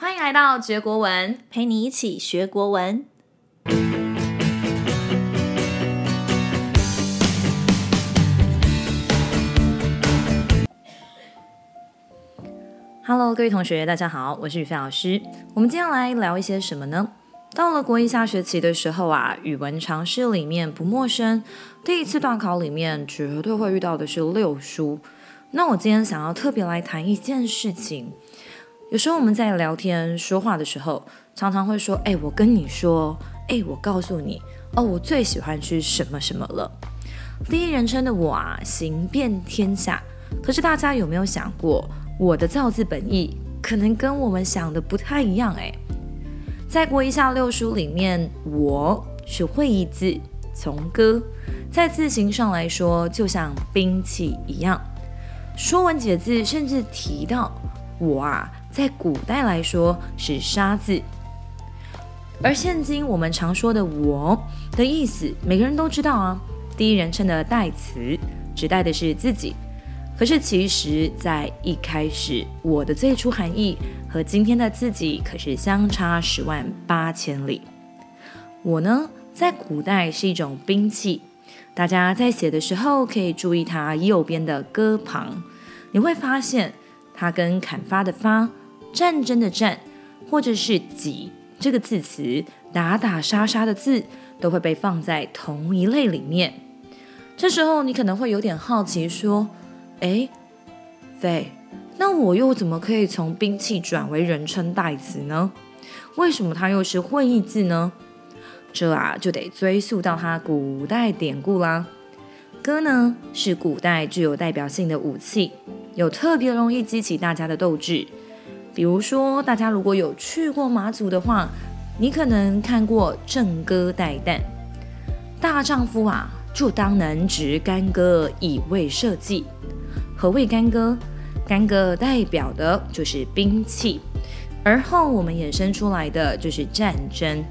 欢迎来到学国文，陪你一起学国文。Hello， 各位同学，大家好，我是雨霏老师。我们今天来聊一些什么呢？到了国一下学期的时候啊，语文常识里面不陌生，第一次段考里面绝对会遇到的是六书。那我今天想要特别来谈一件事情。有时候我们在聊天说话的时候，常常会说我跟你说，我告诉你，我最喜欢吃什么什么了。第一人称的我啊，行遍天下。可是大家有没有想过，我的造字本意可能跟我们想的不太一样？在国一下六书里面，我是会意字，从歌，在字形上来说就像兵器一样。说文解字甚至提到我啊，在古代来说是杀字，而现今我们常说的我的意思每个人都知道啊，第一人称的代词指代的是自己。可是其实在一开始，我的最初含义和今天的自己可是相差108000里。我呢，在古代是一种兵器，大家在写的时候可以注意它右边的戈旁，你会发现它跟砍伐的伐、战争的战，或者是戟这个字词，打打杀杀的字都会被放在同一类里面。这时候你可能会有点好奇说，那我又怎么可以从兵器转为人称代词呢？为什么它又是会意字呢？这就得追溯到它古代典故啦。戈呢，是古代具有代表性的武器，有特别容易激起大家的斗志。比如说，大家如果有去过马祖的话，你可能看过正戈待旦，大丈夫啊，就当能执干戈以卫社稷。何谓干戈？干戈代表的就是兵器，而后我们衍生出来的就是战争，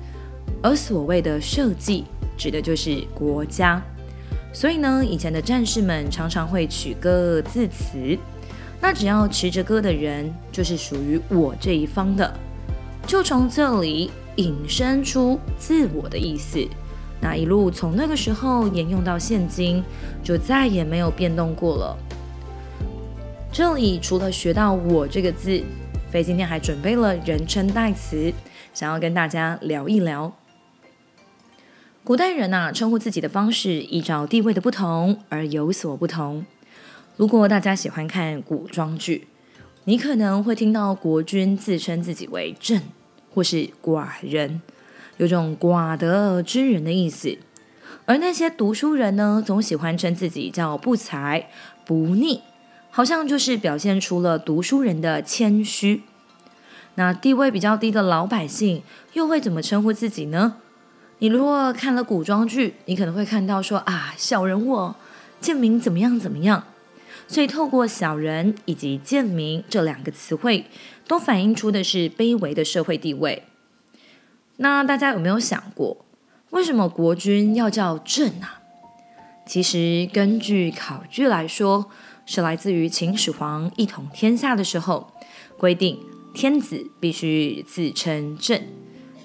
而所谓的社稷指的就是国家。所以呢，以前的战士们常常会取戈字词，那只要持着戈的人就是属于我这一方的，就从这里引申出自我的意思。那一路从那个时候沿用到现今，就再也没有变动过了。这里除了学到我这个字，飞今天还准备了人称代词，想要跟大家聊一聊。古代人称呼自己的方式依照地位的不同而有所不同。如果大家喜欢看古装剧，你可能会听到国君自称自己为朕或是寡人，有种寡德而知人的意思。而那些读书人呢，总喜欢称自己叫不才、不逆，好像就是表现出了读书人的谦虚。那地位比较低的老百姓又会怎么称呼自己呢？你如果看了古装剧，你可能会看到说小人物，贱民怎么样怎么样。所以透过小人以及贱民这两个词汇，都反映出的是卑微的社会地位。那大家有没有想过，为什么国君要叫朕？其实根据考据来说，是来自于秦始皇一统天下的时候，规定天子必须自称朕。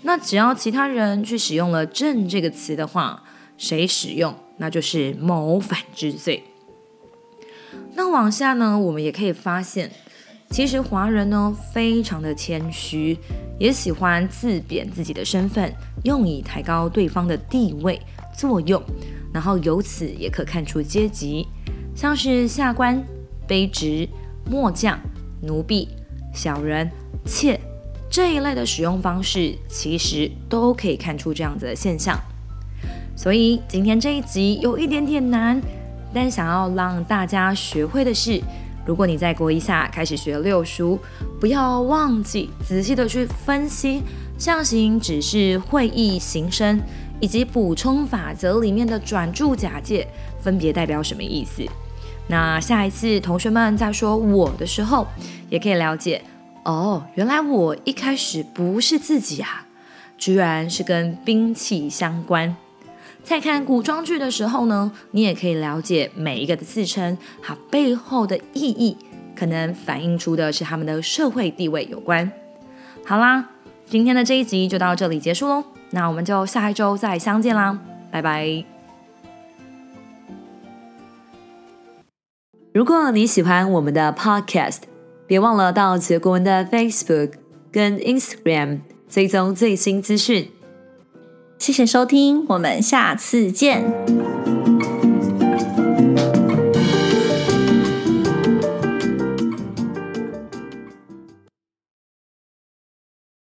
那只要其他人去使用了朕这个词的话，谁使用，那就是谋反之罪。那往下呢，我们也可以发现，其实华人呢非常的谦虚，也喜欢自贬自己的身份，用以抬高对方的地位作用，然后由此也可看出阶级，像是下官、卑职、末将、奴婢、小人、妾这一类的使用方式，其实都可以看出这样子的现象。所以今天这一集有一点点难，但想要让大家学会的是，如果你在国一下开始学六书，不要忘记仔细的去分析象形、指示、会意、形声以及补充法则里面的转注假借分别代表什么意思。那下一次同学们在说我的时候，也可以了解原来我一开始不是自己啊，居然是跟兵器相关。在看古装剧的时候呢，你也可以了解每一个的自称，它背后的意义可能反映出的是他们的社会地位有关。好啦，今天的这一集就到这里结束咯，那我们就下一周再相见啦，拜拜。如果你喜欢我们的 podcast， 别忘了到杰国文的 Facebook 跟 Instagram 追踪最新资讯。谢谢收听，我们下次见。